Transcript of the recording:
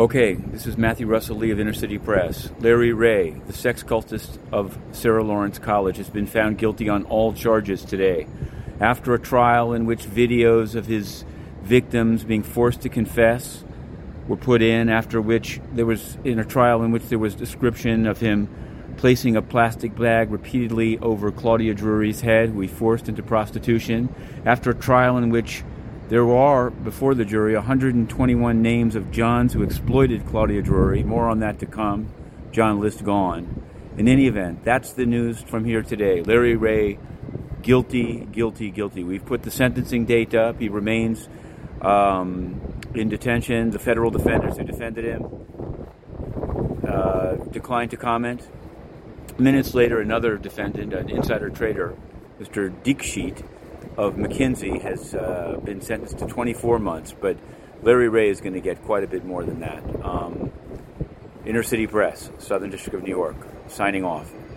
Okay, this is Matthew Russell Lee of Inner City Press. Larry Ray, the sex cultist of Sarah Lawrence College, has been found guilty on all charges today. After a trial in which videos of his victims being forced to confess were put in, after which there was in a trial in which there was description of him placing a plastic bag repeatedly over Claudia Drury's head, who he forced into prostitution, after a trial in which there are, before the jury, 121 names of Johns who exploited Claudia Drury. More on that to come. John List gone. In any event, that's the news from here today. Larry Ray, guilty, guilty, guilty. We've put the sentencing date up. He remains in detention. The federal defenders who defended him declined to comment. Minutes later, another defendant, an insider trader, Mr. Dikshit, of McKinsey, has been sentenced to 24 months, but Larry Ray is going to get quite a bit more than that. Inner City Press, Southern District of New York, signing off.